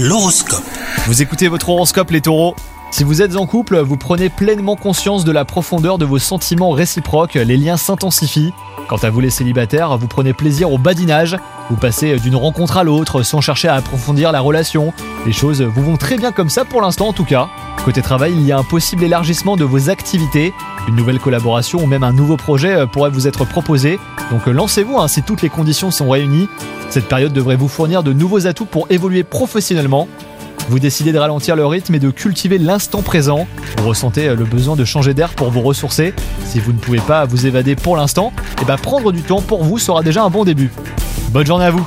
L'horoscope. Vous écoutez votre horoscope les taureaux. Si vous êtes en couple, vous prenez pleinement conscience de la profondeur de vos sentiments réciproques, les liens s'intensifient. Quant à vous les célibataires, vous prenez plaisir au badinage, vous passez d'une rencontre à l'autre sans chercher à approfondir la relation. Les choses vous vont très bien comme ça pour l'instant en tout cas. Côté travail, il y a un possible élargissement de vos activités, une nouvelle collaboration ou même un nouveau projet pourrait vous être proposé. Donc lancez-vous si toutes les conditions sont réunies. Cette période devrait vous fournir de nouveaux atouts pour évoluer professionnellement. Vous décidez de ralentir le rythme et de cultiver l'instant présent. Vous ressentez le besoin de changer d'air pour vous ressourcer. Si vous ne pouvez pas vous évader pour l'instant, prendre du temps pour vous sera déjà un bon début. Bonne journée à vous!